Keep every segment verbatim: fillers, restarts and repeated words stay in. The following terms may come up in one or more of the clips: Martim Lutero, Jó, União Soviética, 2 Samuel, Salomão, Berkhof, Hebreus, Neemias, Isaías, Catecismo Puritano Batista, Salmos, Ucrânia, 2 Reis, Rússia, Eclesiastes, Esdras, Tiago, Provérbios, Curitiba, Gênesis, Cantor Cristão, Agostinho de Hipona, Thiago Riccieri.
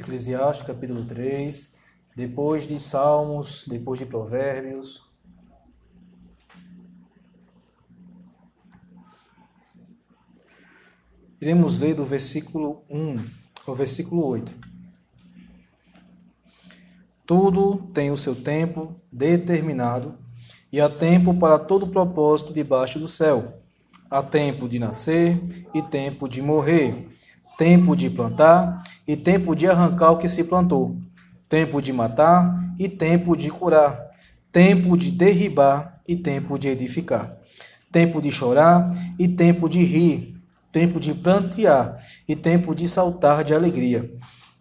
Eclesiastes capítulo três, depois de Salmos, depois de Provérbios. Iremos ler do versículo um ao versículo oito. Tudo tem o seu tempo determinado, e há tempo para todo propósito debaixo do céu. Há tempo de nascer e tempo de morrer, tempo de plantar e tempo de arrancar o que se plantou, tempo de matar e tempo de curar, tempo de derribar e tempo de edificar, tempo de chorar e tempo de rir, tempo de prantear e tempo de saltar de alegria,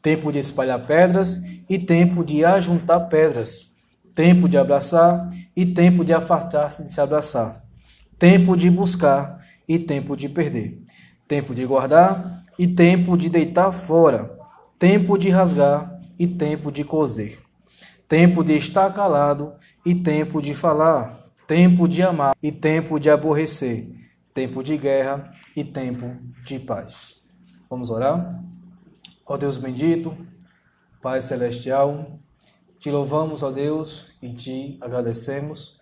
tempo de espalhar pedras e tempo de ajuntar pedras, tempo de abraçar e tempo de afastar-se de se abraçar, tempo de buscar e tempo de perder, tempo de guardar e tempo de deitar fora, tempo de rasgar e tempo de coser, tempo de estar calado e tempo de falar, tempo de amar e tempo de aborrecer, tempo de guerra e tempo de paz. Vamos orar? Ó Deus bendito, Pai Celestial, te louvamos, ó Deus, e te agradecemos,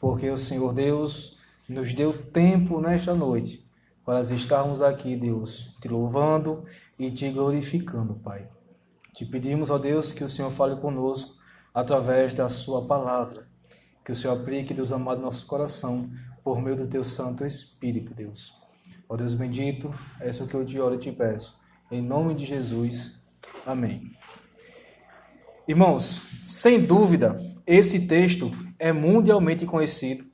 porque o Senhor Deus nos deu tempo nesta noite para estarmos aqui, Deus, te louvando e te glorificando, Pai. Te pedimos, ó Deus, que o Senhor fale conosco através da sua palavra, que o Senhor aplique, Deus amado, nosso coração por meio do teu Santo Espírito, Deus. Ó Deus bendito, é isso que eu te oro e te peço. Em nome de Jesus. Amém. Irmãos, sem dúvida, esse texto é mundialmente conhecido,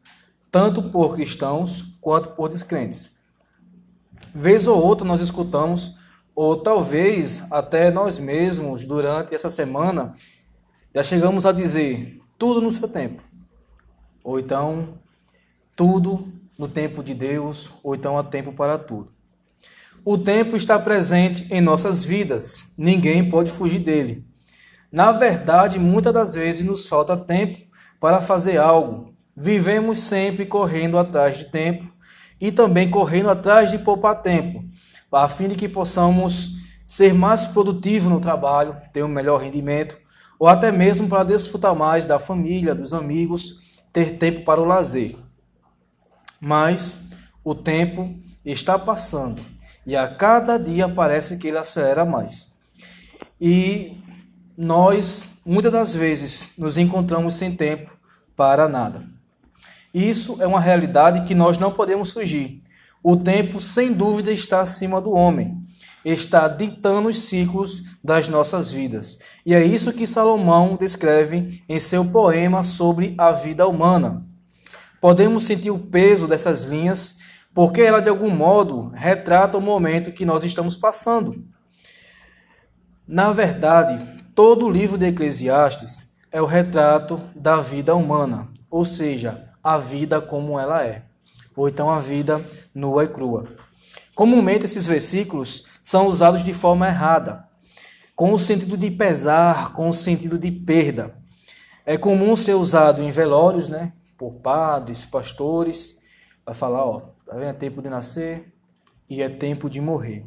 tanto por cristãos quanto por descrentes. Vez ou outra nós escutamos, ou talvez até nós mesmos, durante essa semana, já chegamos a dizer, tudo no seu tempo. Ou então, tudo no tempo de Deus, ou então há tempo para tudo. O tempo está presente em nossas vidas, ninguém pode fugir dele. Na verdade, muitas das vezes nos falta tempo para fazer algo. Vivemos sempre correndo atrás de tempo e também correndo atrás de poupar tempo, a fim de que possamos ser mais produtivos no trabalho, ter um melhor rendimento, ou até mesmo para desfrutar mais da família, dos amigos, ter tempo para o lazer. Mas o tempo está passando e a cada dia parece que ele acelera mais. E nós, muitas das vezes, nos encontramos sem tempo para nada. Isso é uma realidade que nós não podemos fugir. O tempo, sem dúvida, está acima do homem. Está ditando os ciclos das nossas vidas. E é isso que Salomão descreve em seu poema sobre a vida humana. Podemos sentir o peso dessas linhas, porque ela, de algum modo, retrata o momento que nós estamos passando. Na verdade, todo o livro de Eclesiastes é o retrato da vida humana, ou seja, a vida como ela é, ou então a vida nua e crua. Comumente, esses versículos são usados de forma errada, com o sentido de pesar, com o sentido de perda. É comum ser usado em velórios, né? Por padres, pastores, vai falar, ó, tá vendo? É tempo de nascer e é tempo de morrer.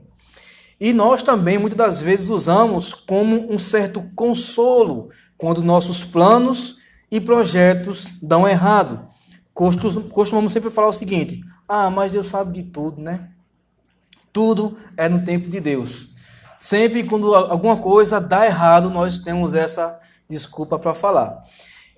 E nós também, muitas das vezes, usamos como um certo consolo quando nossos planos e projetos dão errado. Costumamos sempre falar o seguinte, ah, mas Deus sabe de tudo, né? Tudo é no tempo de Deus. Sempre quando alguma coisa dá errado, nós temos essa desculpa para falar.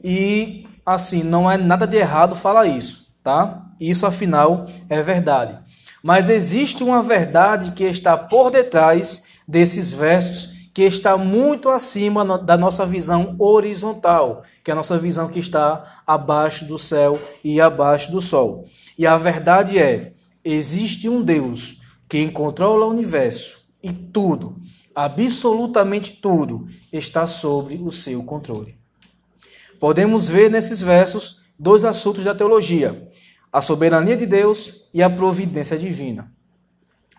E, assim, não é nada de errado falar isso, tá? Isso, afinal, é verdade. Mas existe uma verdade que está por detrás desses versos, que está muito acima da nossa visão horizontal, que é a nossa visão que está abaixo do céu e abaixo do sol. E a verdade é, existe um Deus que controla o universo e tudo, absolutamente tudo, está sobre o seu controle. Podemos ver nesses versos dois assuntos da teologia, a soberania de Deus e a providência divina.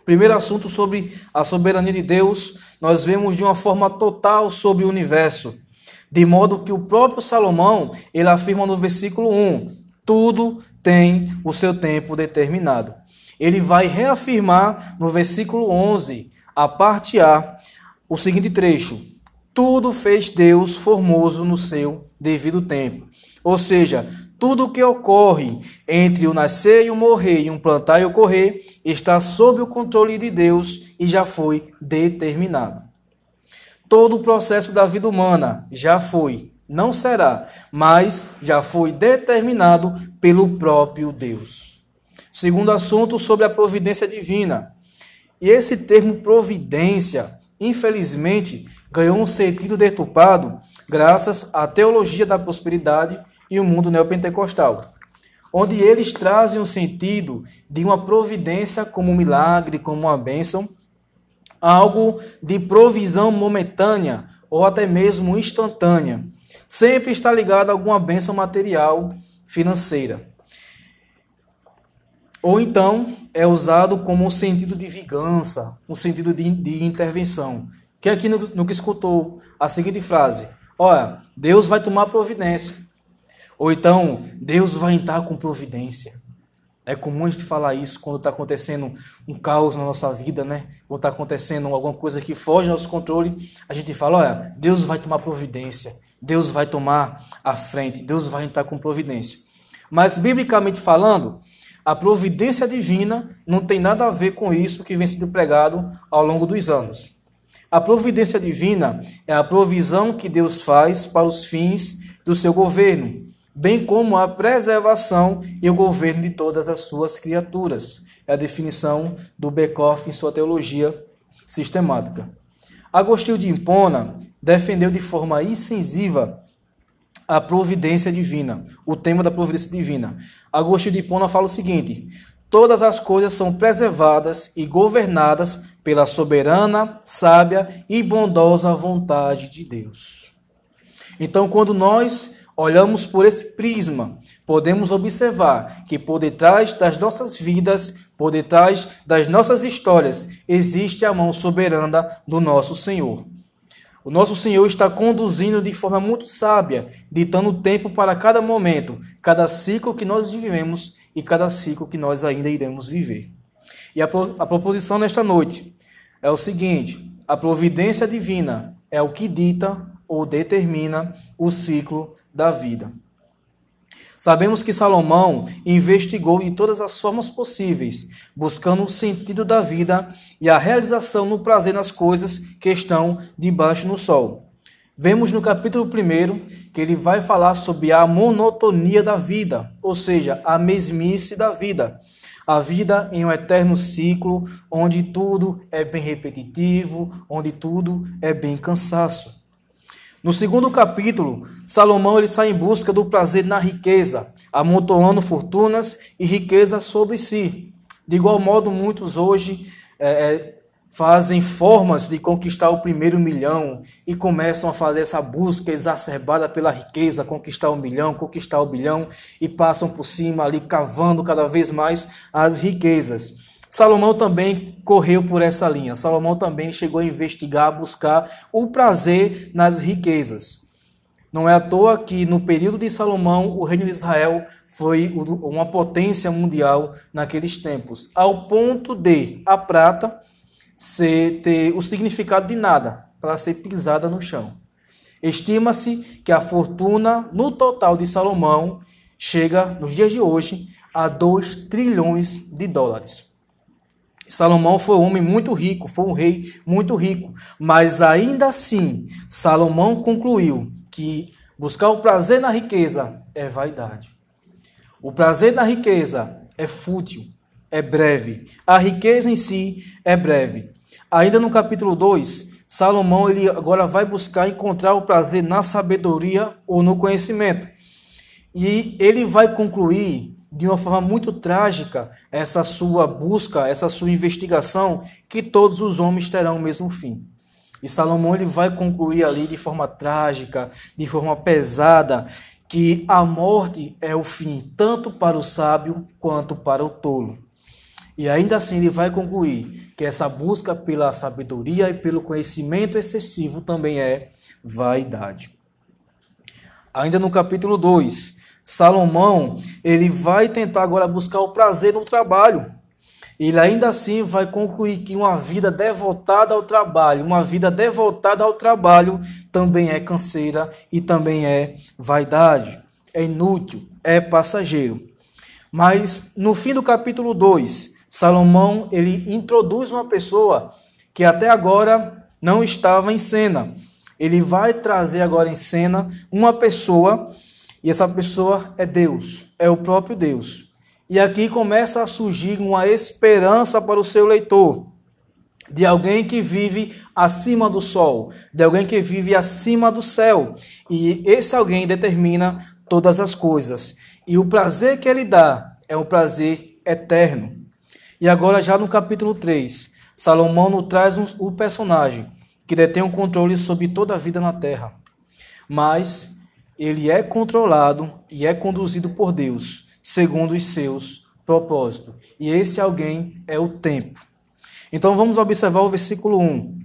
Primeiro assunto sobre a soberania de Deus, nós vemos de uma forma total sobre o universo, de modo que o próprio Salomão, ele afirma no versículo um, tudo tem o seu tempo determinado. Ele vai reafirmar no versículo onze, a parte A, o seguinte trecho, tudo fez Deus formoso no seu devido tempo. Ou seja, tudo o que ocorre entre o nascer e o morrer e um plantar e o correr está sob o controle de Deus e já foi determinado. Todo o processo da vida humana já foi, não será, mas já foi determinado pelo próprio Deus. Segundo assunto, sobre a providência divina. E esse termo providência, infelizmente, ganhou um sentido deturpado graças à teologia da prosperidade e o mundo neopentecostal, onde eles trazem o sentido de uma providência como um milagre, como uma bênção, algo de provisão momentânea ou até mesmo instantânea. Sempre está ligado a alguma bênção material, financeira. Ou então é usado como um sentido de vingança, um sentido de, de intervenção. Quem aqui nunca escutou a seguinte frase? Olha, Deus vai tomar providência. Ou então, Deus vai entrar com providência. É comum a gente falar isso quando está acontecendo um caos na nossa vida, né? Quando está acontecendo alguma coisa que foge do nosso controle, a gente fala, olha, Deus vai tomar providência, Deus vai tomar a frente, Deus vai entrar com providência. Mas, biblicamente falando, a providência divina não tem nada a ver com isso que vem sendo pregado ao longo dos anos. A providência divina é a provisão que Deus faz para os fins do seu governo, bem como a preservação e o governo de todas as suas criaturas. É a definição do Berkhof em sua teologia sistemática. Agostinho de Hipona defendeu de forma incisiva a providência divina, o tema da providência divina. Agostinho de Hipona fala o seguinte: todas as coisas são preservadas e governadas pela soberana, sábia e bondosa vontade de Deus. Então, quando nós olhamos por esse prisma, podemos observar que por detrás das nossas vidas, por detrás das nossas histórias, existe a mão soberana do nosso Senhor. O nosso Senhor está conduzindo de forma muito sábia, ditando o tempo para cada momento, cada ciclo que nós vivemos e cada ciclo que nós ainda iremos viver. E a, pro, a proposição nesta noite é o seguinte: a providência divina é o que dita ou determina o ciclo da vida. Sabemos que Salomão investigou de todas as formas possíveis, buscando o sentido da vida e a realização no prazer nas coisas que estão debaixo do sol. Vemos no capítulo primeiro que ele vai falar sobre a monotonia da vida, ou seja, a mesmice da vida. A vida em um eterno ciclo, onde tudo é bem repetitivo, onde tudo é bem cansaço. No segundo capítulo, Salomão ele sai em busca do prazer na riqueza, amontoando fortunas e riqueza sobre si. De igual modo, muitos hoje é, fazem formas de conquistar o primeiro milhão e começam a fazer essa busca exacerbada pela riqueza, conquistar o milhão, conquistar o bilhão, e passam por cima ali, cavando cada vez mais as riquezas. Salomão também correu por essa linha. Salomão também chegou a investigar, a buscar o prazer nas riquezas. Não é à toa que no período de Salomão, o reino de Israel foi uma potência mundial naqueles tempos, ao ponto de a prata ser, ter o significado de nada, para ser pisada no chão. Estima-se que a fortuna no total de Salomão chega, nos dias de hoje, a dois trilhões de dólares. Salomão foi um homem muito rico, foi um rei muito rico, mas ainda assim, Salomão concluiu que buscar o prazer na riqueza é vaidade. O prazer na riqueza é fútil, é breve. A riqueza em si é breve. Ainda no capítulo dois, Salomão ele agora vai buscar encontrar o prazer na sabedoria ou no conhecimento. E ele vai concluir de uma forma muito trágica essa sua busca, essa sua investigação, que todos os homens terão o mesmo fim. E Salomão ele vai concluir ali de forma trágica, de forma pesada, que a morte é o fim, tanto para o sábio quanto para o tolo. E ainda assim ele vai concluir que essa busca pela sabedoria e pelo conhecimento excessivo também é vaidade. Ainda no capítulo dois, Salomão ele vai tentar agora buscar o prazer no trabalho. ele ainda assim vai concluir que uma vida devotada ao trabalho, uma vida devotada ao trabalho também é canseira e também é vaidade, é inútil, é passageiro. Mas no fim do capítulo dois, Salomão ele introduz uma pessoa que até agora não estava em cena. Ele vai trazer agora em cena uma pessoa, e essa pessoa é Deus, é o próprio Deus. E aqui começa a surgir uma esperança para o seu leitor, de alguém que vive acima do sol, de alguém que vive acima do céu. E esse alguém determina todas as coisas. E o prazer que ele dá é um prazer eterno. E agora já no capítulo três, Salomão nos traz um, o personagem que detém o controle sobre toda a vida na terra. Mas ele é controlado e é conduzido por Deus, segundo os seus propósitos. E esse alguém é o tempo. Então vamos observar o versículo um.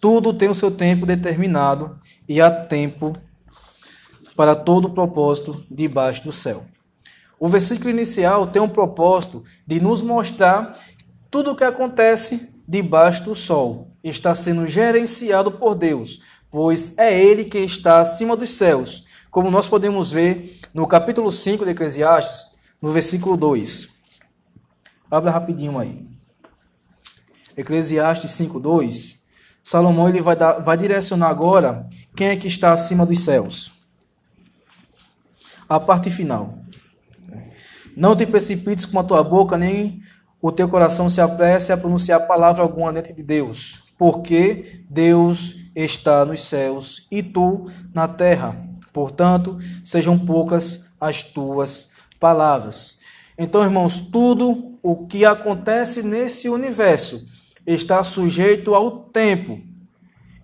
Tudo tem o seu tempo determinado e há tempo para todo propósito debaixo do céu. O versículo inicial tem um propósito de nos mostrar tudo o que acontece debaixo do sol está sendo gerenciado por Deus, pois é Ele que está acima dos céus, como nós podemos ver no capítulo cinco de Eclesiastes, no versículo dois. Abra rapidinho aí. Eclesiastes cinco, dois. Salomão ele vai, dar, vai direcionar agora quem é que está acima dos céus. A parte final. Não te precipites com a tua boca, nem o teu coração se apresse a pronunciar palavra alguma diante de Deus, porque Deus está nos céus e tu na terra. Portanto, sejam poucas as tuas palavras. Então, irmãos, tudo o que acontece nesse universo está sujeito ao tempo.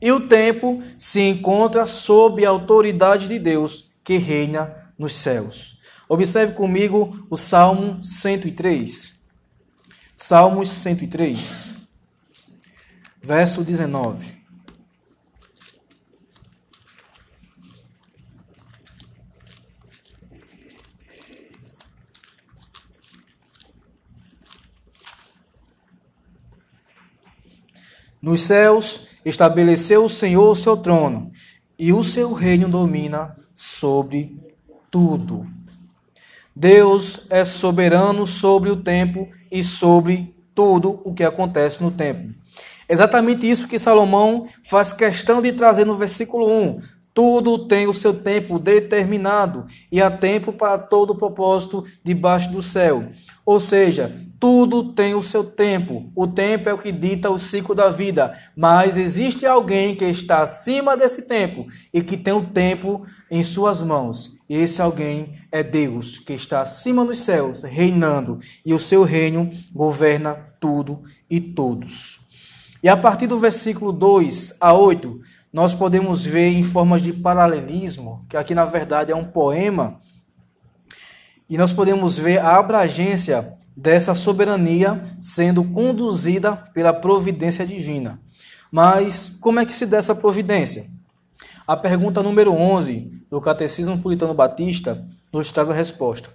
E o tempo se encontra sob a autoridade de Deus que reina nos céus. Observe comigo o Salmo cento e três. Salmos cento e três, verso dezenove. Nos céus estabeleceu o Senhor o seu trono, e o seu reino domina sobre tudo. Deus é soberano sobre o tempo e sobre tudo o que acontece no tempo. Exatamente isso que Salomão faz questão de trazer no versículo um. Tudo tem o seu tempo determinado, e há tempo para todo propósito debaixo do céu. Ou seja, tudo tem o seu tempo. O tempo é o que dita o ciclo da vida. Mas existe alguém que está acima desse tempo e que tem o tempo em suas mãos. E esse alguém é Deus, que está acima dos céus, reinando. E o seu reino governa tudo e todos. E a partir do versículo dois a oito, nós podemos ver em formas de paralelismo, que aqui na verdade é um poema, e nós podemos ver a abrangência dessa soberania sendo conduzida pela providência divina. Mas como é que se dá essa providência? A pergunta número onze do Catecismo Puritano Batista nos traz a resposta.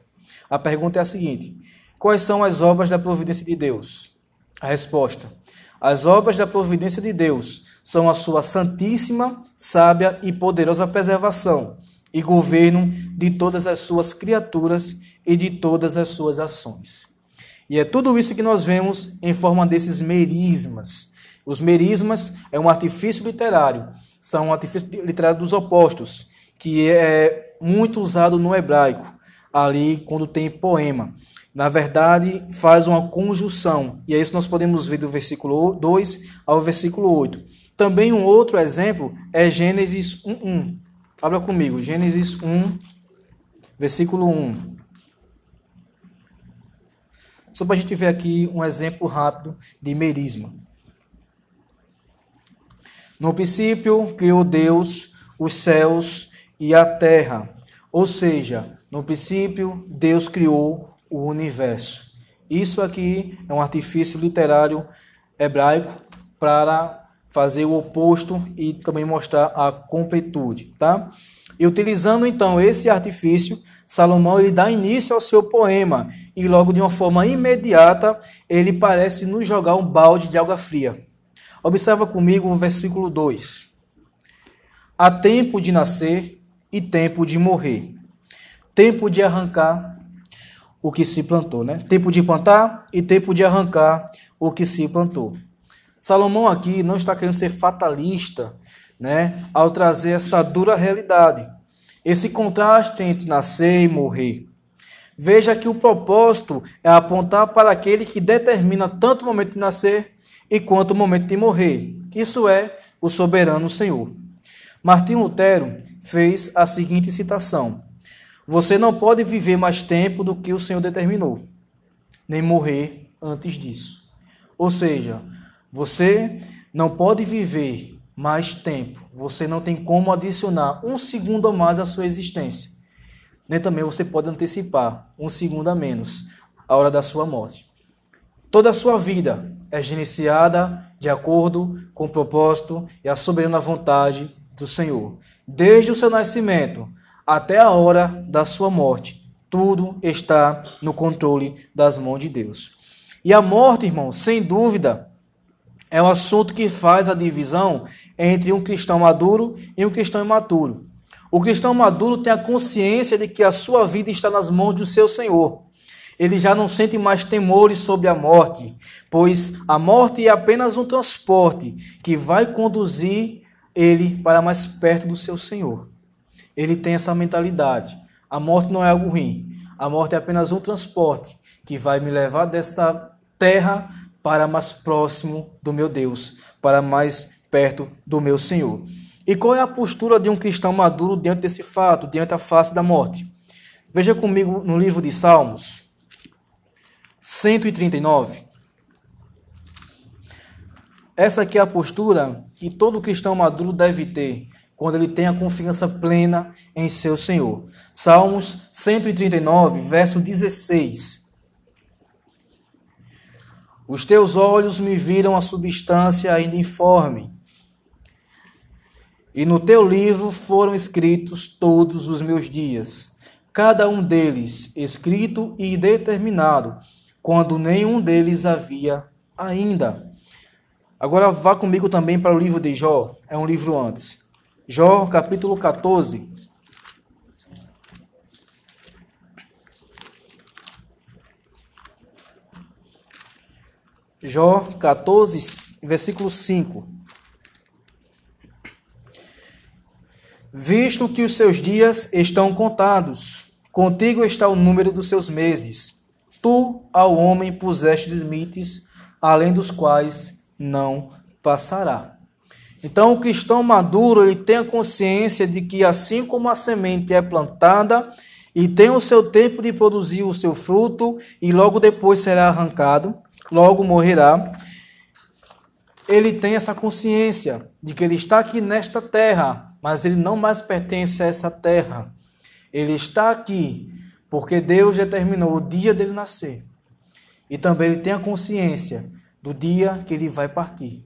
A pergunta é a seguinte: quais são as obras da providência de Deus? A resposta: as obras da providência de Deus são a sua santíssima, sábia e poderosa preservação e governo de todas as suas criaturas e de todas as suas ações. E é tudo isso que nós vemos em forma desses merismas. Os merismas é um artifício literário, são um artifício literário dos opostos, que é muito usado no hebraico, ali quando tem poema. Na verdade, faz uma conjunção, e é isso nós podemos ver do versículo dois ao versículo oito. Também um outro exemplo é Gênesis um, um. Abra comigo, Gênesis um, versículo um. Só para a gente ver aqui um exemplo rápido de merisma. No princípio, criou Deus os céus e a terra. Ou seja, no princípio, Deus criou o universo. Isso aqui é um artifício literário hebraico para fazer o oposto e também mostrar a completude, tá? E utilizando então esse artifício, Salomão ele dá início ao seu poema e logo de uma forma imediata ele parece nos jogar um balde de água fria. Observa comigo o versículo dois. Há tempo de nascer e tempo de morrer. Tempo de arrancar o que se plantou, né? Tempo de plantar e tempo de arrancar o que se plantou. Salomão aqui não está querendo ser fatalista, né, ao trazer essa dura realidade, esse contraste entre nascer e morrer. Veja que o propósito é apontar para aquele que determina tanto o momento de nascer e quanto o momento de morrer. Isso é o soberano Senhor. Martim Lutero fez a seguinte citação: você não pode viver mais tempo do que o Senhor determinou, nem morrer antes disso. Ou seja, você não pode viver mais tempo, você não tem como adicionar um segundo a mais à sua existência, nem também você pode antecipar um segundo a menos a hora da sua morte. Toda a sua vida é gerenciada de acordo com o propósito e a soberana vontade do Senhor. Desde o seu nascimento até a hora da sua morte, tudo está no controle das mãos de Deus. E a morte, irmão, sem dúvida, é um assunto que faz a divisão entre um cristão maduro e um cristão imaturo. O cristão maduro tem a consciência de que a sua vida está nas mãos do seu Senhor. Ele já não sente mais temores sobre a morte, pois a morte é apenas um transporte que vai conduzir ele para mais perto do seu Senhor. Ele tem essa mentalidade. A morte não é algo ruim. A morte é apenas um transporte que vai me levar dessa terra para mais próximo do meu Deus, para mais perto do meu Senhor. E qual é a postura de um cristão maduro diante desse fato, diante da face da morte? Veja comigo no livro de Salmos, cento e trinta e nove. Essa aqui é a postura que todo cristão maduro deve ter quando ele tem a confiança plena em seu Senhor. Salmos cento e trinta e nove, verso dezesseis. Os teus olhos me viram a substância ainda informe, e no teu livro foram escritos todos os meus dias, cada um deles escrito e determinado, quando nenhum deles havia ainda. Agora vá comigo também para o livro de Jó, é um livro antes. Jó, capítulo catorze. Jó catorze, versículo cinco. Visto que os seus dias estão contados, contigo está o número dos seus meses. Tu ao homem puseste limites, além dos quais não passará. Então o cristão maduro ele tem a consciência de que assim como a semente é plantada e tem o seu tempo de produzir o seu fruto e logo depois será arrancado, logo morrerá, ele tem essa consciência de que ele está aqui nesta terra, mas ele não mais pertence a essa terra. Ele está aqui porque Deus determinou o dia dele nascer. E também ele tem a consciência do dia que ele vai partir.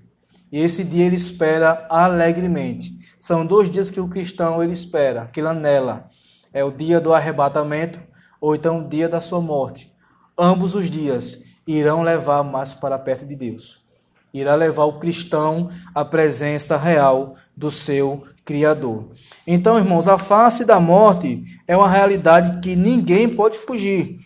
E esse dia ele espera alegremente. São dois dias que o cristão ele espera, que ele anela. É o dia do arrebatamento ou então o dia da sua morte. Ambos os dias irão levar mais para perto de Deus. Irá levar o cristão à presença real do seu Criador. Então, irmãos, a face da morte é uma realidade que ninguém pode fugir.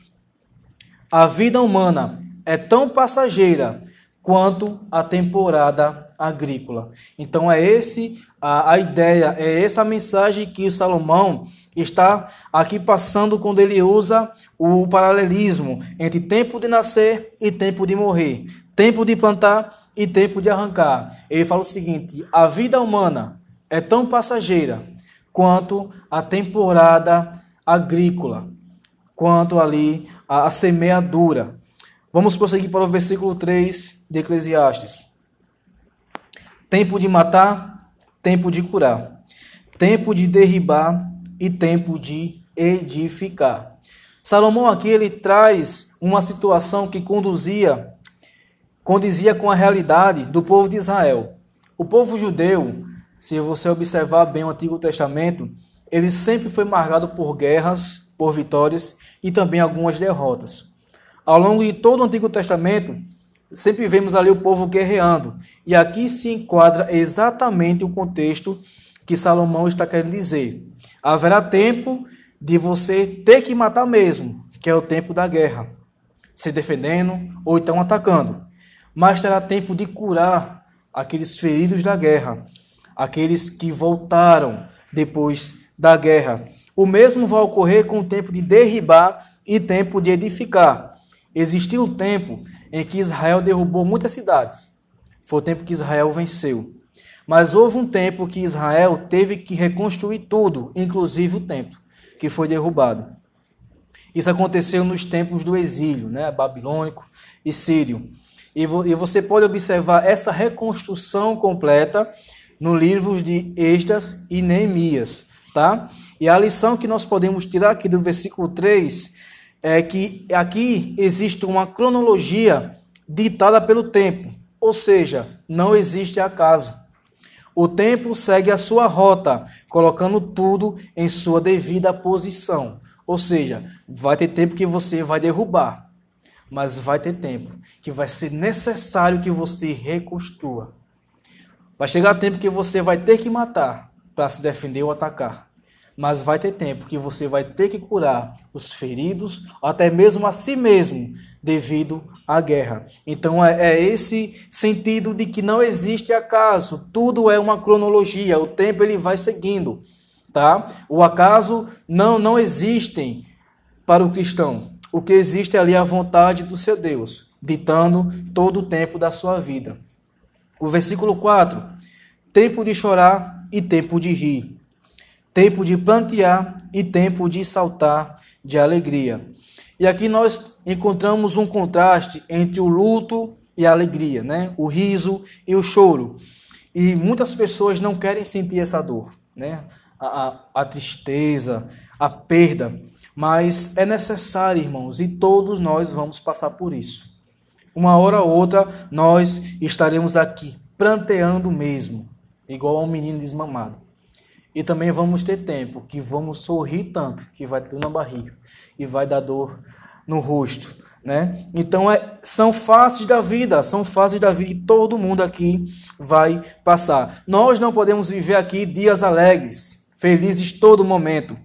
A vida humana é tão passageira quanto a temporada agrícola. Então, é esse a, a ideia, é essa a mensagem que o Salomão está aqui passando quando ele usa o paralelismo entre tempo de nascer e tempo de morrer, tempo de plantar e tempo de arrancar. Ele fala o seguinte: a vida humana é tão passageira quanto a temporada agrícola, quanto ali a, a semeadura. Vamos prosseguir para o versículo três de Eclesiastes. Tempo de matar, tempo de curar, tempo de derribar e tempo de edificar. Salomão aqui ele traz uma situação que conduzia, condizia com a realidade do povo de Israel. O povo judeu, se você observar bem o Antigo Testamento, ele sempre foi marcado por guerras, por vitórias e também algumas derrotas. Ao longo de todo o Antigo Testamento, sempre vemos ali o povo guerreando. E aqui se enquadra exatamente o contexto que Salomão está querendo dizer. Haverá tempo de você ter que matar mesmo, que é o tempo da guerra, se defendendo ou então atacando. Mas terá tempo de curar aqueles feridos da guerra, aqueles que voltaram depois da guerra. O mesmo vai ocorrer com o tempo de derribar e tempo de edificar. Existiu o tempo em que Israel derrubou muitas cidades. Foi o tempo que Israel venceu. Mas houve um tempo que Israel teve que reconstruir tudo, inclusive o templo, que foi derrubado. Isso aconteceu nos tempos do exílio, né? Babilônico e sírio. E, vo- e você pode observar essa reconstrução completa no livro de Esdras e Neemias. Tá? E a lição que nós podemos tirar aqui do versículo três... é que aqui existe uma cronologia ditada pelo tempo, ou seja, não existe acaso. O tempo segue a sua rota, colocando tudo em sua devida posição. Ou seja, vai ter tempo que você vai derrubar, mas vai ter tempo que vai ser necessário que você reconstrua. Vai chegar tempo que você vai ter que matar para se defender ou atacar. Mas vai ter tempo que você vai ter que curar os feridos, até mesmo a si mesmo, devido à guerra. Então é esse sentido de que não existe acaso, tudo é uma cronologia, o tempo ele vai seguindo, tá? O acaso não, não existe para o cristão. O que existe é ali a vontade do seu Deus, ditando todo o tempo da sua vida. O versículo quatro, tempo de chorar e tempo de rir. Tempo de plantear e tempo de saltar de alegria. E aqui nós encontramos um contraste entre o luto e a alegria, né? O riso e o choro. E muitas pessoas não querem sentir essa dor, né? A, a, a tristeza, a perda. Mas é necessário, irmãos, e todos nós vamos passar por isso. Uma hora ou outra, nós estaremos aqui, planteando mesmo, igual a um menino desmamado. E também vamos ter tempo que vamos sorrir tanto, que vai ter na barriga e vai dar dor no rosto, né? Então é, são fases da vida, são fases da vida que todo mundo aqui vai passar. Nós não podemos viver aqui dias alegres, felizes todo momento.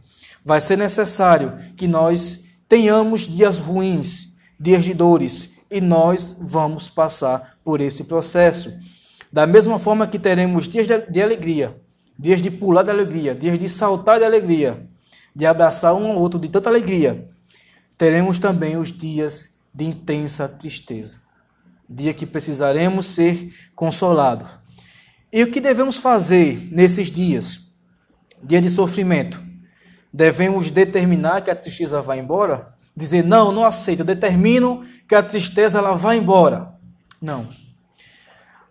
Vai ser necessário que nós tenhamos dias ruins, dias de dores, e nós vamos passar por esse processo. Da mesma forma que teremos dias de alegria, dias de pular de alegria, dias de saltar de alegria, de abraçar um ao outro de tanta alegria, teremos também os dias de intensa tristeza, dia que precisaremos ser consolados. E o que devemos fazer nesses dias? Dia de sofrimento. Devemos determinar que a tristeza vai embora? Dizer, não, não aceito, eu determino que a tristeza ela vai embora. Não.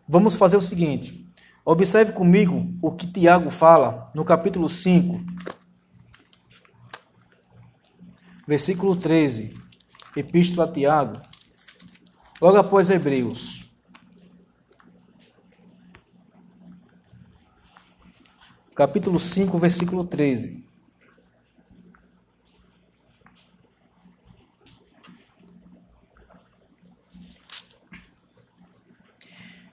Vamos fazer o seguinte... Observe comigo o que Tiago fala no capítulo cinco, versículo treze, Epístola a Tiago, logo após Hebreus. Capítulo cinco, versículo treze.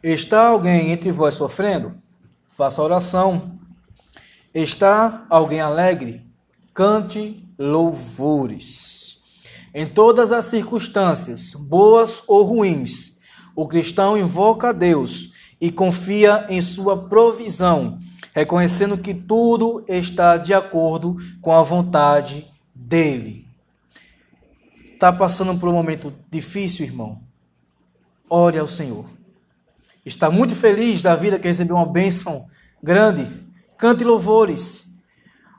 Está alguém entre vós sofrendo? Faça oração. Está alguém alegre? Cante louvores. Em todas as circunstâncias, boas ou ruins, o cristão invoca a Deus e confia em sua provisão, reconhecendo que tudo está de acordo com a vontade dele. Está passando por um momento difícil, irmão? Ore ao Senhor. Está muito feliz da vida que recebeu uma bênção grande, cante louvores,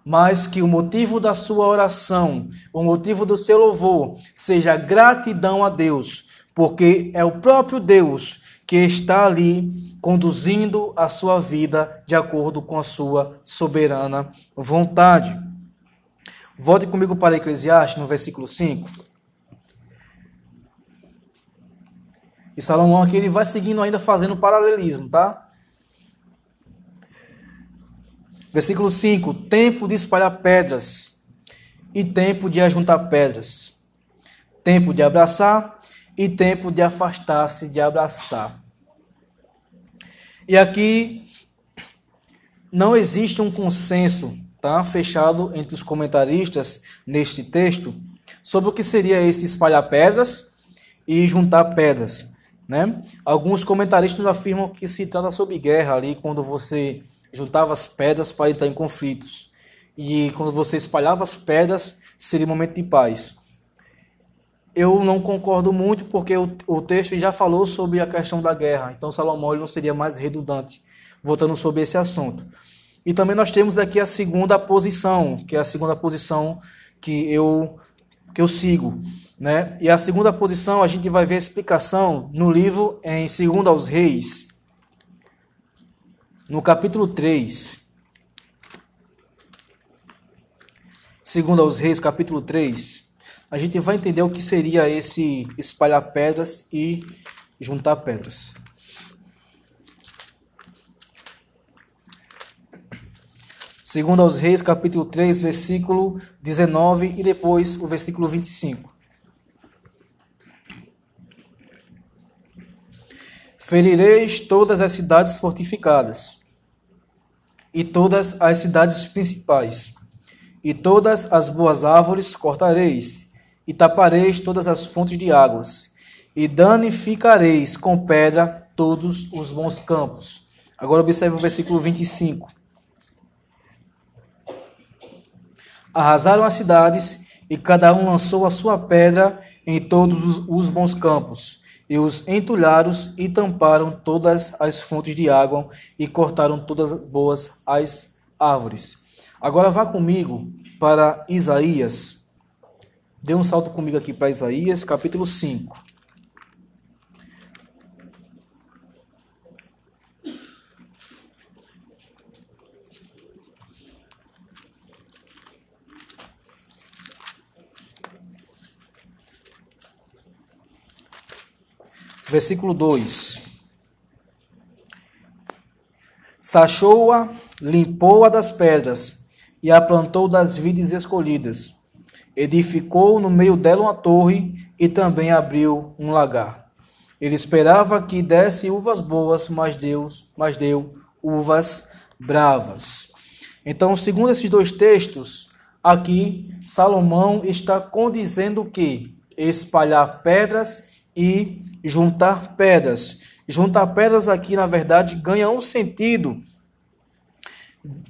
mas que o motivo da sua oração, o motivo do seu louvor, seja gratidão a Deus, porque é o próprio Deus que está ali conduzindo a sua vida de acordo com a sua soberana vontade. Volte comigo para Eclesiastes, no versículo cinco. E Salomão aqui ele vai seguindo ainda fazendo paralelismo, tá? Versículo cinco, tempo de espalhar pedras e tempo de ajuntar pedras, tempo de abraçar e tempo de afastar-se de abraçar. E aqui não existe um consenso, tá, fechado entre os comentaristas neste texto sobre o que seria esse espalhar pedras e juntar pedras, né? Alguns comentaristas afirmam que se trata sobre guerra ali, quando você juntava as pedras para entrar em conflitos. E quando você espalhava as pedras, seria um momento de paz. Eu não concordo muito, porque o, o texto já falou sobre a questão da guerra. Então, Salomão ele não seria mais redundante, voltando sobre esse assunto. E também nós temos aqui a segunda posição, que é a segunda posição que eu, que eu sigo, né? E a segunda posição, a gente vai ver a explicação no livro em segundo aos Reis, no capítulo três, segundo aos Reis, capítulo três, a gente vai entender o que seria esse espalhar pedras e juntar pedras. Segundo aos Reis, capítulo três, versículo dezenove e depois o versículo vinte e cinco. Ferireis todas as cidades fortificadas, e todas as cidades principais, e todas as boas árvores cortareis, e tapareis todas as fontes de águas, e danificareis com pedra todos os bons campos. Agora observe o versículo vinte e cinco. Arrasaram as cidades, e cada um lançou a sua pedra em todos os bons campos, e os entulharam e tamparam todas as fontes de água e cortaram todas boas as árvores. Agora vá comigo para Isaías. Dê um salto comigo aqui para Isaías, capítulo cinco. Versículo dois. Sachou-a, limpou-a das pedras, e a plantou das vides escolhidas. Edificou no meio dela uma torre, e também abriu um lagar. Ele esperava que desse uvas boas, mas, Deus, mas deu uvas bravas. Então, segundo esses dois textos, aqui Salomão está condizendo que espalhar pedras e juntar pedras. Juntar pedras aqui, na verdade, ganha um sentido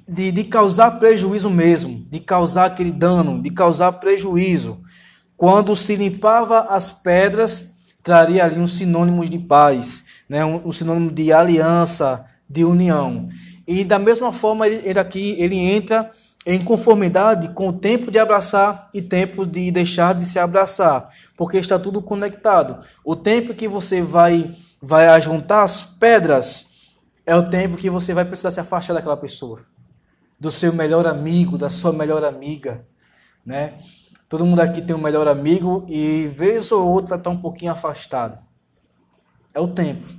de, de causar prejuízo mesmo, de causar aquele dano, de causar prejuízo. Quando se limpava as pedras, traria ali um sinônimo de paz, né? um, um sinônimo de aliança, de união. E da mesma forma, ele, ele aqui ele entra em conformidade com o tempo de abraçar e tempo de deixar de se abraçar, porque está tudo conectado. O tempo que você vai, vai ajuntar as pedras é o tempo que você vai precisar se afastar daquela pessoa, do seu melhor amigo, da sua melhor amiga, né? Todo mundo aqui tem um melhor amigo e, vez ou outra, está um pouquinho afastado. É o tempo.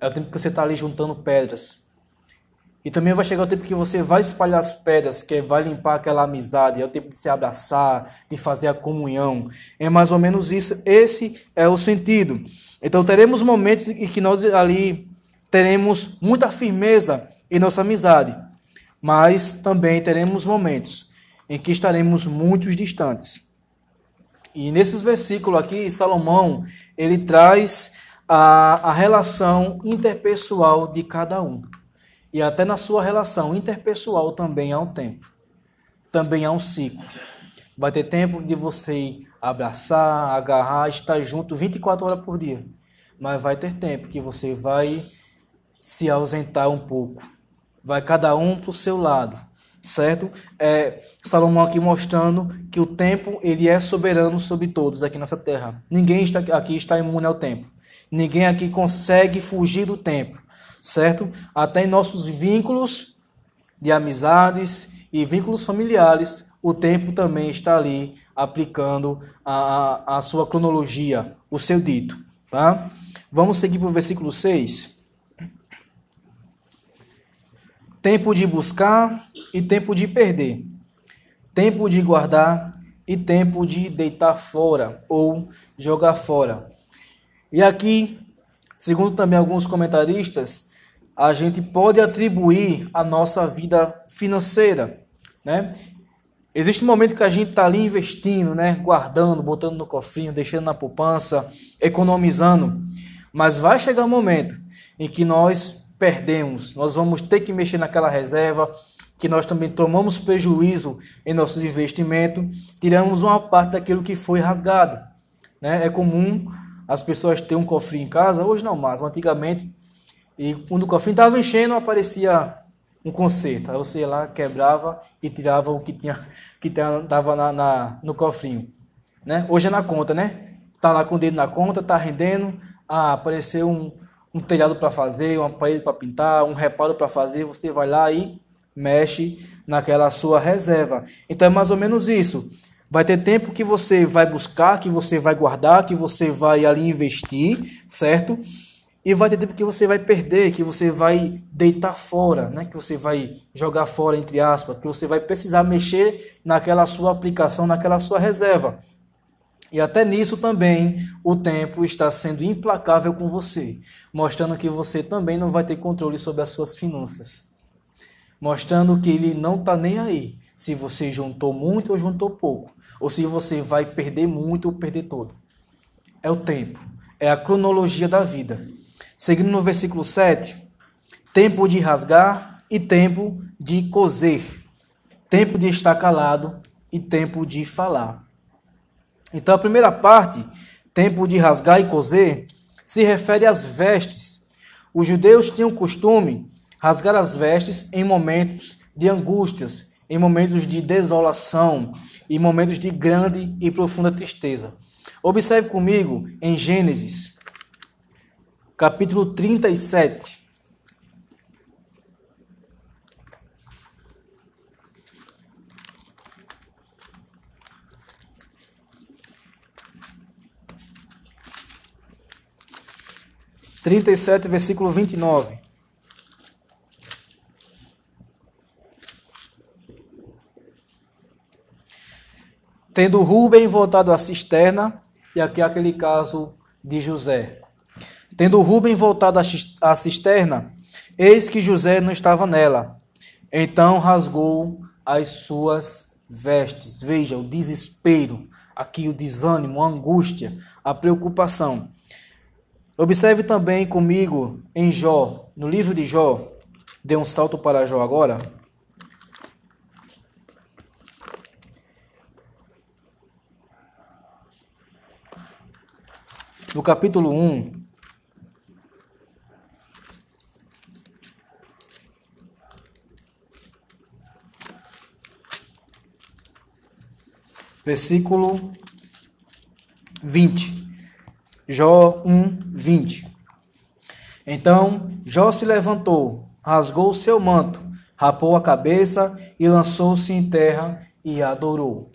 É o tempo que você está ali juntando pedras. E também vai chegar o tempo que você vai espalhar as pedras, que vai limpar aquela amizade, é o tempo de se abraçar, de fazer a comunhão. É mais ou menos isso, esse é o sentido. Então teremos momentos em que nós ali teremos muita firmeza em nossa amizade, mas também teremos momentos em que estaremos muito distantes. E nesses versículos aqui, Salomão, ele traz a, a relação interpessoal de cada um. E até na sua relação interpessoal também há um tempo, também há um ciclo. Vai ter tempo de você abraçar, agarrar, estar junto vinte e quatro horas por dia. Mas vai ter tempo que você vai se ausentar um pouco. Vai cada um para o seu lado, certo? É, Salomão aqui mostrando que o tempo ele é soberano sobre todos aqui nessa terra. Ninguém está, aqui está imune ao tempo. Ninguém aqui consegue fugir do tempo. Certo? Até em nossos vínculos de amizades e vínculos familiares, o tempo também está ali aplicando a, a sua cronologia, o seu dito. Tá? Vamos seguir para o versículo seis. tempo de buscar e tempo de perder, tempo de guardar e tempo de deitar fora ou jogar fora. E aqui, segundo também alguns comentaristas, a gente pode atribuir a nossa vida financeira, né? Existe um momento que a gente está ali investindo, né? Guardando, botando no cofrinho, deixando na poupança, economizando. Mas vai chegar um momento em que nós perdemos. Nós vamos ter que mexer naquela reserva, que nós também tomamos prejuízo em nossos investimentos, tiramos uma parte daquilo que foi rasgado, né? É comum as pessoas terem um cofrinho em casa, hoje não mais, mas antigamente, e quando o cofrinho estava enchendo, aparecia um conserto. Aí você ia lá, quebrava e tirava o que tinha, que estava na, na, no cofrinho, né? Hoje é na conta, né? Tá lá com o dedo na conta, tá rendendo. Ah, apareceu um, um telhado para fazer, um aparelho para pintar, um reparo para fazer. Você vai lá e mexe naquela sua reserva. Então é mais ou menos isso. Vai ter tempo que você vai buscar, que você vai guardar, que você vai ali investir, certo? E vai ter tempo que você vai perder, que você vai deitar fora, né? Que você vai jogar fora, entre aspas, que você vai precisar mexer naquela sua aplicação, naquela sua reserva. E até nisso também o tempo está sendo implacável com você, mostrando que você também não vai ter controle sobre as suas finanças. Mostrando que ele não está nem aí, se você juntou muito ou juntou pouco, ou se você vai perder muito ou perder todo. É o tempo, é a cronologia da vida. Seguindo no versículo sete, tempo de rasgar e tempo de coser, tempo de estar calado e tempo de falar. Então a primeira parte, tempo de rasgar e coser, se refere às vestes. Os judeus tinham o costume rasgar as vestes em momentos de angústias, em momentos de desolação, em momentos de grande e profunda tristeza. Observe comigo em Gênesis, capítulo trinta e sete. trinta e sete, versículo vinte e nove. Tendo Rúben voltado à cisterna, e aqui é aquele caso de José. Tendo Rúben voltado à cisterna, eis que José não estava nela. Então rasgou as suas vestes. Veja, o desespero, aqui o desânimo, a angústia, a preocupação. Observe também comigo em Jó, no livro de Jó. Dê um salto para Jó agora. No capítulo um. Versículo vinte. Jó um, vinte. Então Jó se levantou, rasgou o seu manto, rapou a cabeça e lançou-se em terra e adorou.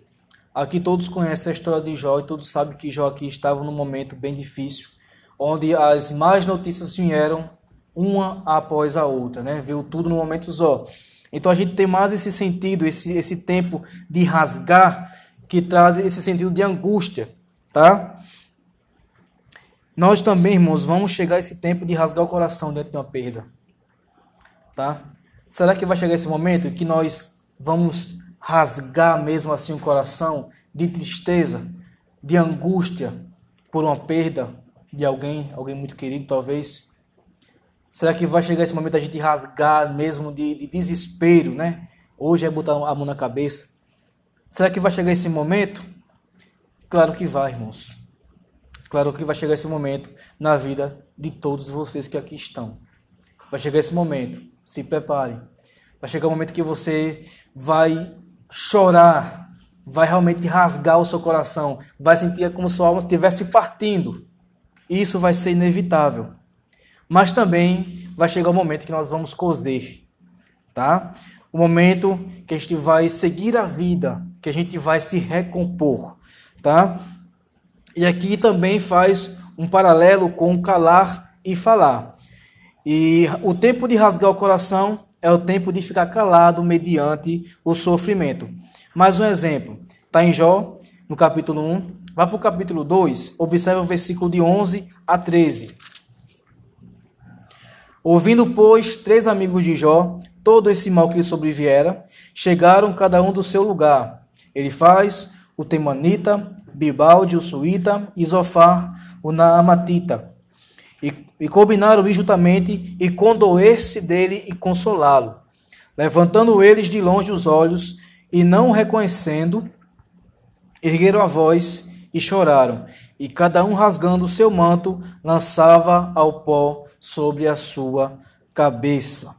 Aqui todos conhecem a história de Jó e todos sabem que Jó aqui estava num momento bem difícil, onde as más notícias vieram uma após a outra, né? Viu tudo no momento só. Então a gente tem mais esse sentido, esse, esse tempo de rasgar, que traz esse sentido de angústia, tá? Nós também, irmãos, vamos chegar a esse tempo de rasgar o coração diante de uma perda, tá? Será que vai chegar esse momento em que nós vamos rasgar mesmo assim o coração de tristeza, de angústia por uma perda de alguém, alguém muito querido talvez? Será que vai chegar esse momento da gente rasgar mesmo de, de desespero, né? Hoje é botar a mão na cabeça. Será que vai chegar esse momento? Claro que vai, irmãos. Claro que vai chegar esse momento na vida de todos vocês que aqui estão. Vai chegar esse momento, se preparem. Vai chegar o momento que você vai chorar, vai realmente rasgar o seu coração, vai sentir como sua alma estivesse partindo. Isso vai ser inevitável. Mas também vai chegar o momento que nós vamos coser, tá? O momento que a gente vai seguir a vida, que a gente vai se recompor, tá? E aqui também faz um paralelo com calar e falar. E o tempo de rasgar o coração é é o tempo de ficar calado mediante o sofrimento. Mais um exemplo, está em Jó, no capítulo um. Vá para o capítulo dois, observa o versículo de onze a treze. Ouvindo, pois, três amigos de Jó, todo esse mal que lhe sobreviera, chegaram cada um do seu lugar. Ele faz o Temanita, Bibalde, o Suíta, e Zofar, o Naamatita. E, e combinaram-lhe justamente e condoer-se dele e consolá-lo. Levantando eles de longe os olhos e não o reconhecendo, ergueram a voz e choraram. E cada um rasgando o seu manto, lançava ao pó sobre a sua cabeça.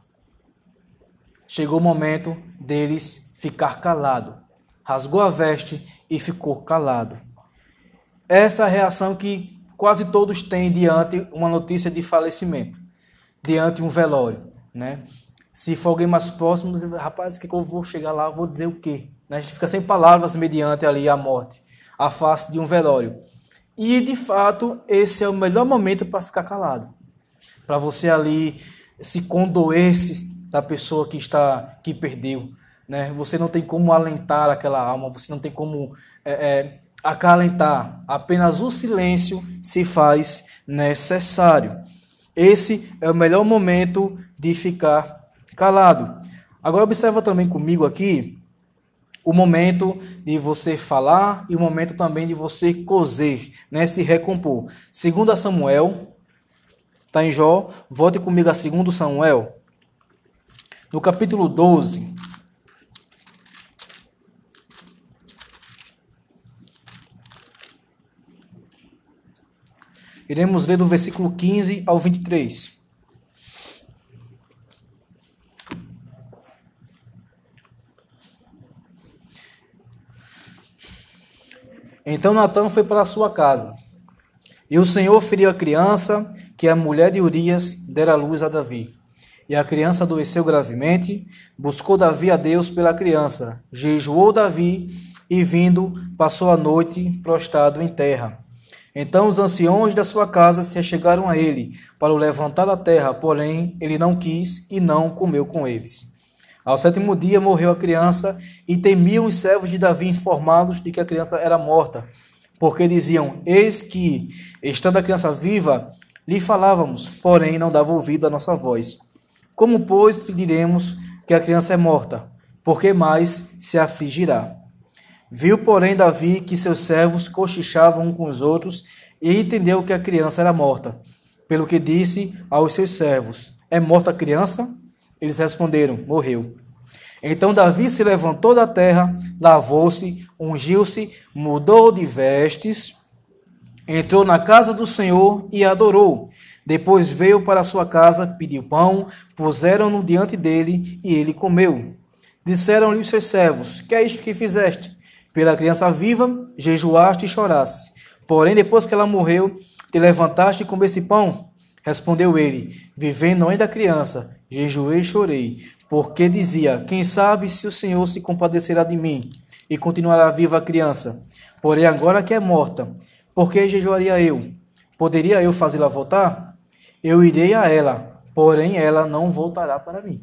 Chegou o momento deles ficar calado. Rasgou a veste e ficou calado. Essa é a reação que quase todos têm diante uma notícia de falecimento, diante um velório, né? Se for alguém mais próximo, diz, rapaz, que eu vou chegar lá, vou dizer o quê? A gente fica sem palavras mediante ali a morte, a face de um velório. E, de fato, esse é o melhor momento para ficar calado. Para você ali se condoer-se da pessoa que, está, que perdeu, né? Você não tem como alentar aquela alma, você não tem como é, é, acalentar. Apenas o silêncio se faz necessário. Esse é o melhor momento de ficar calado. Calado. Agora observa também comigo aqui o momento de você falar e o momento também de você coser, né? Se recompor. Segundo Samuel, está em Jó, volte comigo a Segundo Samuel, no capítulo doze. Iremos ler do versículo quinze ao vinte e três. Então Natã foi para a sua casa, e o Senhor feriu a criança que a mulher de Urias dera à luz a Davi. E a criança adoeceu gravemente, buscou Davi a Deus pela criança, jejuou Davi, e vindo, passou a noite prostrado em terra. Então os anciões da sua casa se achegaram a ele, para o levantar da terra, porém ele não quis e não comeu com eles. Ao sétimo dia morreu a criança, e temiam os servos de Davi informá-los de que a criança era morta, porque diziam, eis que, estando a criança viva, lhe falávamos, porém não dava ouvido à nossa voz. Como, pois, lhe diremos que a criança é morta? Porque mais se afligirá. Viu, porém, Davi que seus servos cochichavam um com os outros, e entendeu que a criança era morta, pelo que disse aos seus servos, é morta a criança? Eles responderam, morreu. Então Davi se levantou da terra, lavou-se, ungiu-se, mudou de vestes, entrou na casa do Senhor e adorou. Depois veio para sua casa, pediu pão, puseram-no diante dele e ele comeu. Disseram-lhe os seus servos, que é isto que fizeste? Pela criança viva, jejuaste e choraste. Porém, depois que ela morreu, te levantaste e comeste pão. Respondeu ele, vivendo ainda a criança, jejuei e chorei, porque dizia, quem sabe se o Senhor se compadecerá de mim, e continuará viva a criança, porém agora que é morta, por que jejuaria eu? Poderia eu fazê-la voltar? Eu irei a ela, porém ela não voltará para mim.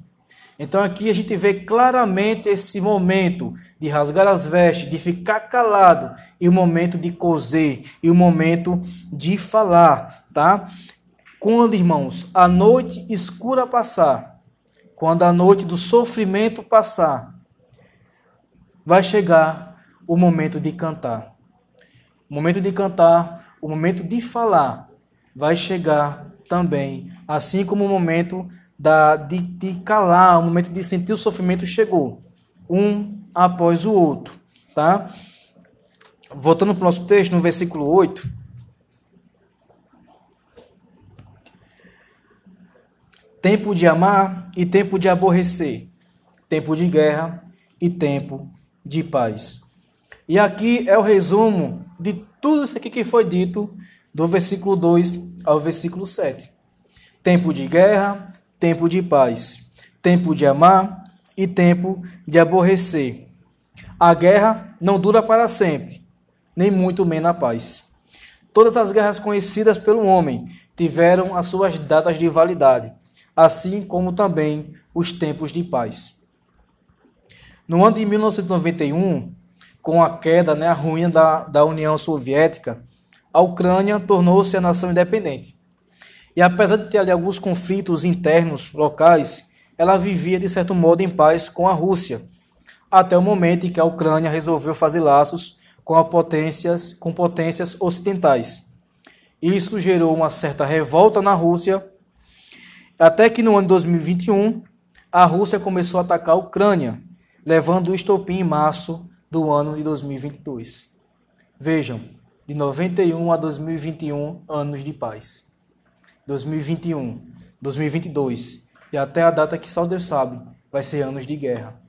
Então aqui a gente vê claramente esse momento de rasgar as vestes, de ficar calado, e o momento de coser, e o momento de falar, tá? Quando, irmãos, a noite escura passar, quando a noite do sofrimento passar, vai chegar o momento de cantar. O momento de cantar, o momento de falar, vai chegar também. Assim como o momento da, de, de calar, o momento de sentir o sofrimento chegou, um após o outro. Tá? Voltando para o nosso texto, no versículo oito. Tempo de amar e tempo de aborrecer, tempo de guerra e tempo de paz. E aqui é o resumo de tudo isso aqui que foi dito do versículo dois ao versículo sete. Tempo de guerra, tempo de paz, tempo de amar e tempo de aborrecer. A guerra não dura para sempre, nem muito menos a paz. Todas as guerras conhecidas pelo homem tiveram as suas datas de validade. assim como também os tempos de paz. No ano de mil novecentos e noventa e um, com a queda, né, a ruína da, da União Soviética, a Ucrânia tornou-se a nação independente. E apesar de ter ali alguns conflitos internos locais, ela vivia de certo modo em paz com a Rússia, até o momento em que a Ucrânia resolveu fazer laços com, a potências, com potências ocidentais. Isso gerou uma certa revolta na Rússia, até que no ano de dois mil e vinte e um, a Rússia começou a atacar a Ucrânia, levando o estopim em março do ano de dois mil e vinte e dois. Vejam, de noventa e um a dois mil e vinte e um, anos de paz. dois mil e vinte e um, dois mil e vinte e dois e até a data que só Deus sabe, vai ser anos de guerra.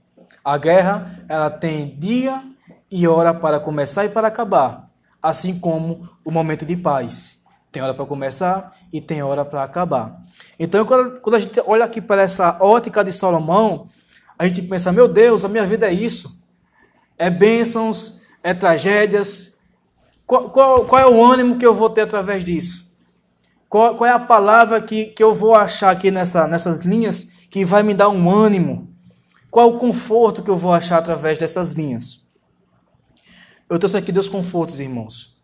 A guerra, ela tem dia e hora para começar e para acabar, assim como o momento de paz. Tem hora para começar e tem hora para acabar. Então, quando a gente olha aqui para essa ótica de Salomão, a gente pensa, meu Deus, a minha vida é isso. É bênçãos, é tragédias. Qual, qual, qual é o ânimo que eu vou ter através disso? Qual, qual é a palavra que, que eu vou achar aqui nessa, nessas linhas que vai me dar um ânimo? Qual o conforto que eu vou achar através dessas linhas? Eu trouxe aqui dois confortos, irmãos.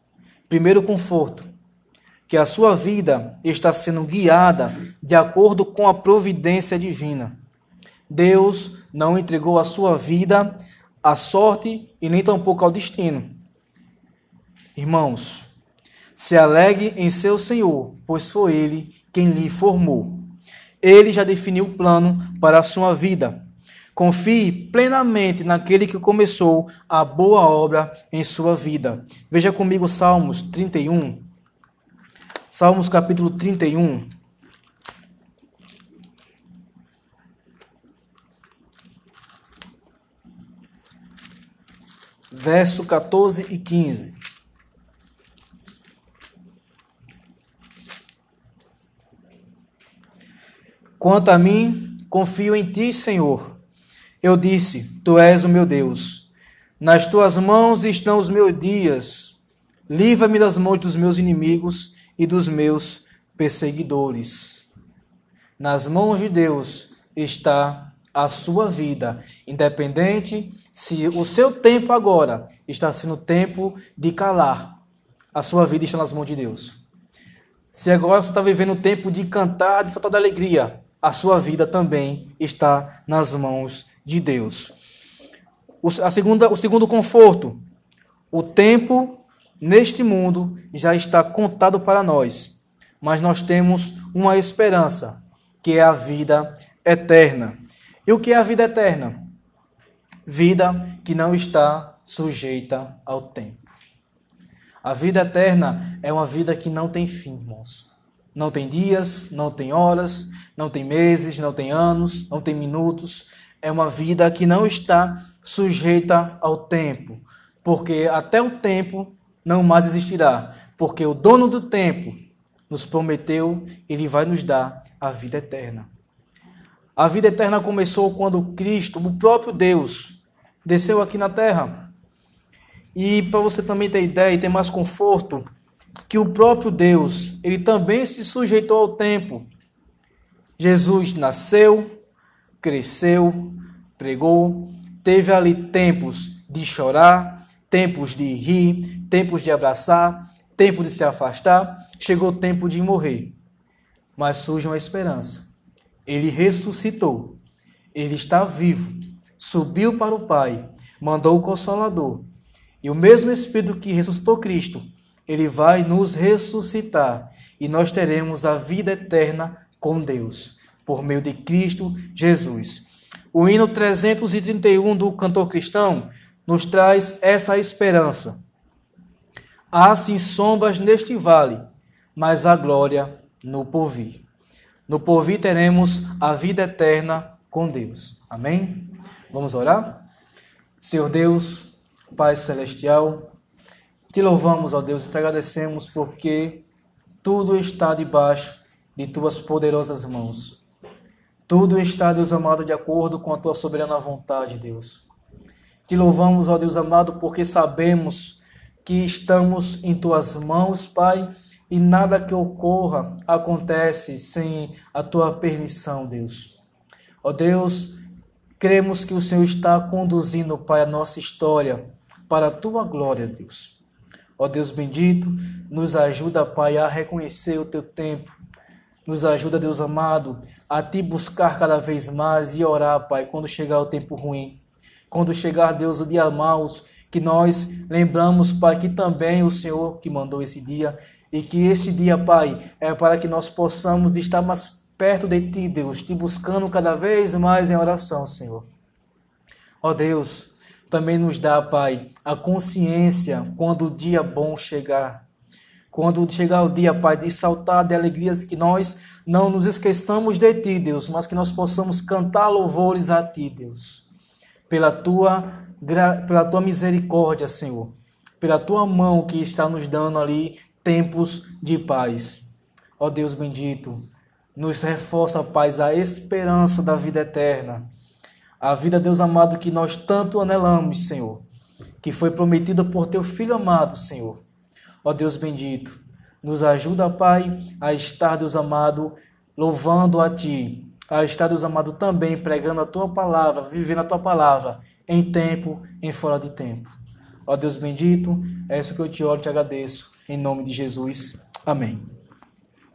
Primeiro conforto, que a sua vida está sendo guiada de acordo com a providência divina. Deus não entregou a sua vida à sorte e nem tampouco ao destino. Irmãos, se alegre em seu Senhor, pois foi Ele quem lhe formou. Ele já definiu o plano para a sua vida. Confie plenamente naquele que começou a boa obra em sua vida. Veja comigo Salmos trinta e um. Salmos capítulo trinta e um. Verso catorze e quinze. Quanto a mim, confio em ti, Senhor. Eu disse, tu és o meu Deus. Nas tuas mãos estão os meus dias. Livra-me das mãos dos meus inimigos e dos meus perseguidores. Nas mãos de Deus está a sua vida, independente se o seu tempo agora está sendo tempo de calar. A sua vida está nas mãos de Deus. Se agora você está vivendo o tempo de cantar, de saltar da alegria, a sua vida também está nas mãos de Deus. O, a segunda, o segundo conforto, o tempo neste mundo já está contado para nós, mas nós temos uma esperança, que é a vida eterna. E o que é a vida eterna? Vida que não está sujeita ao tempo. A vida eterna é uma vida que não tem fim, irmãos. Não tem dias, não tem horas, não tem meses, não tem anos, não tem minutos. É uma vida que não está sujeita ao tempo, porque até o tempo não mais existirá, porque o dono do tempo nos prometeu, ele vai nos dar a vida eterna. A vida eterna começou quando Cristo, o próprio Deus, desceu aqui na terra. E para você também ter ideia e ter mais conforto, que o próprio Deus, ele também se sujeitou ao tempo. Jesus nasceu, cresceu, pregou, teve ali tempos de chorar, tempos de rir, tempos de abraçar, tempo de se afastar, chegou o tempo de morrer. Mas surge uma esperança. Ele ressuscitou, ele está vivo, subiu para o Pai, mandou o Consolador. E o mesmo Espírito que ressuscitou Cristo, ele vai nos ressuscitar e nós teremos a vida eterna com Deus, por meio de Cristo Jesus. O hino trezentos e trinta e um do Cantor Cristão nos traz essa esperança. Há sim sombras neste vale, mas há glória no porvir. No porvir teremos a vida eterna com Deus. Amém? Vamos orar? Senhor Deus, Pai Celestial, te louvamos, ó Deus, e te agradecemos porque tudo está debaixo de tuas poderosas mãos. Tudo está, Deus amado, de acordo com a tua soberana vontade, Deus. Te louvamos, ó Deus amado, porque sabemos que estamos em tuas mãos, Pai, e nada que ocorra acontece sem a Tua permissão, Deus. Ó Deus, cremos que o Senhor está conduzindo, Pai, a nossa história para a Tua glória, Deus. Ó Deus bendito, nos ajuda, Pai, a reconhecer o Teu tempo. Nos ajuda, Deus amado, a Te buscar cada vez mais e orar, Pai, quando chegar o tempo ruim. Quando chegar, Deus, o dia maus, que nós lembramos, Pai, que também o Senhor que mandou esse dia, e que esse dia, Pai, é para que nós possamos estar mais perto de Ti, Deus, Te buscando cada vez mais em oração, Senhor. Ó Deus, também nos dá, Pai, a consciência quando o dia bom chegar. Quando chegar o dia, Pai, de saltar de alegrias, que nós não nos esqueçamos de Ti, Deus, mas que nós possamos cantar louvores a Ti, Deus. Pela Tua, pela Tua misericórdia, Senhor. Pela Tua mão que está nos dando ali tempos de paz. Ó Deus bendito, nos reforça, Pai, a esperança da vida eterna. A vida, Deus amado, que nós tanto anelamos, Senhor. Que foi prometida por Teu Filho amado, Senhor. Ó Deus bendito, nos ajuda, Pai, a estar, Deus amado, louvando a Ti, a estar, Deus amado, também pregando a Tua palavra, vivendo a Tua palavra, em tempo, em fora de tempo. Ó Deus bendito, é isso que eu Te oro e Te agradeço, em nome de Jesus. Amém.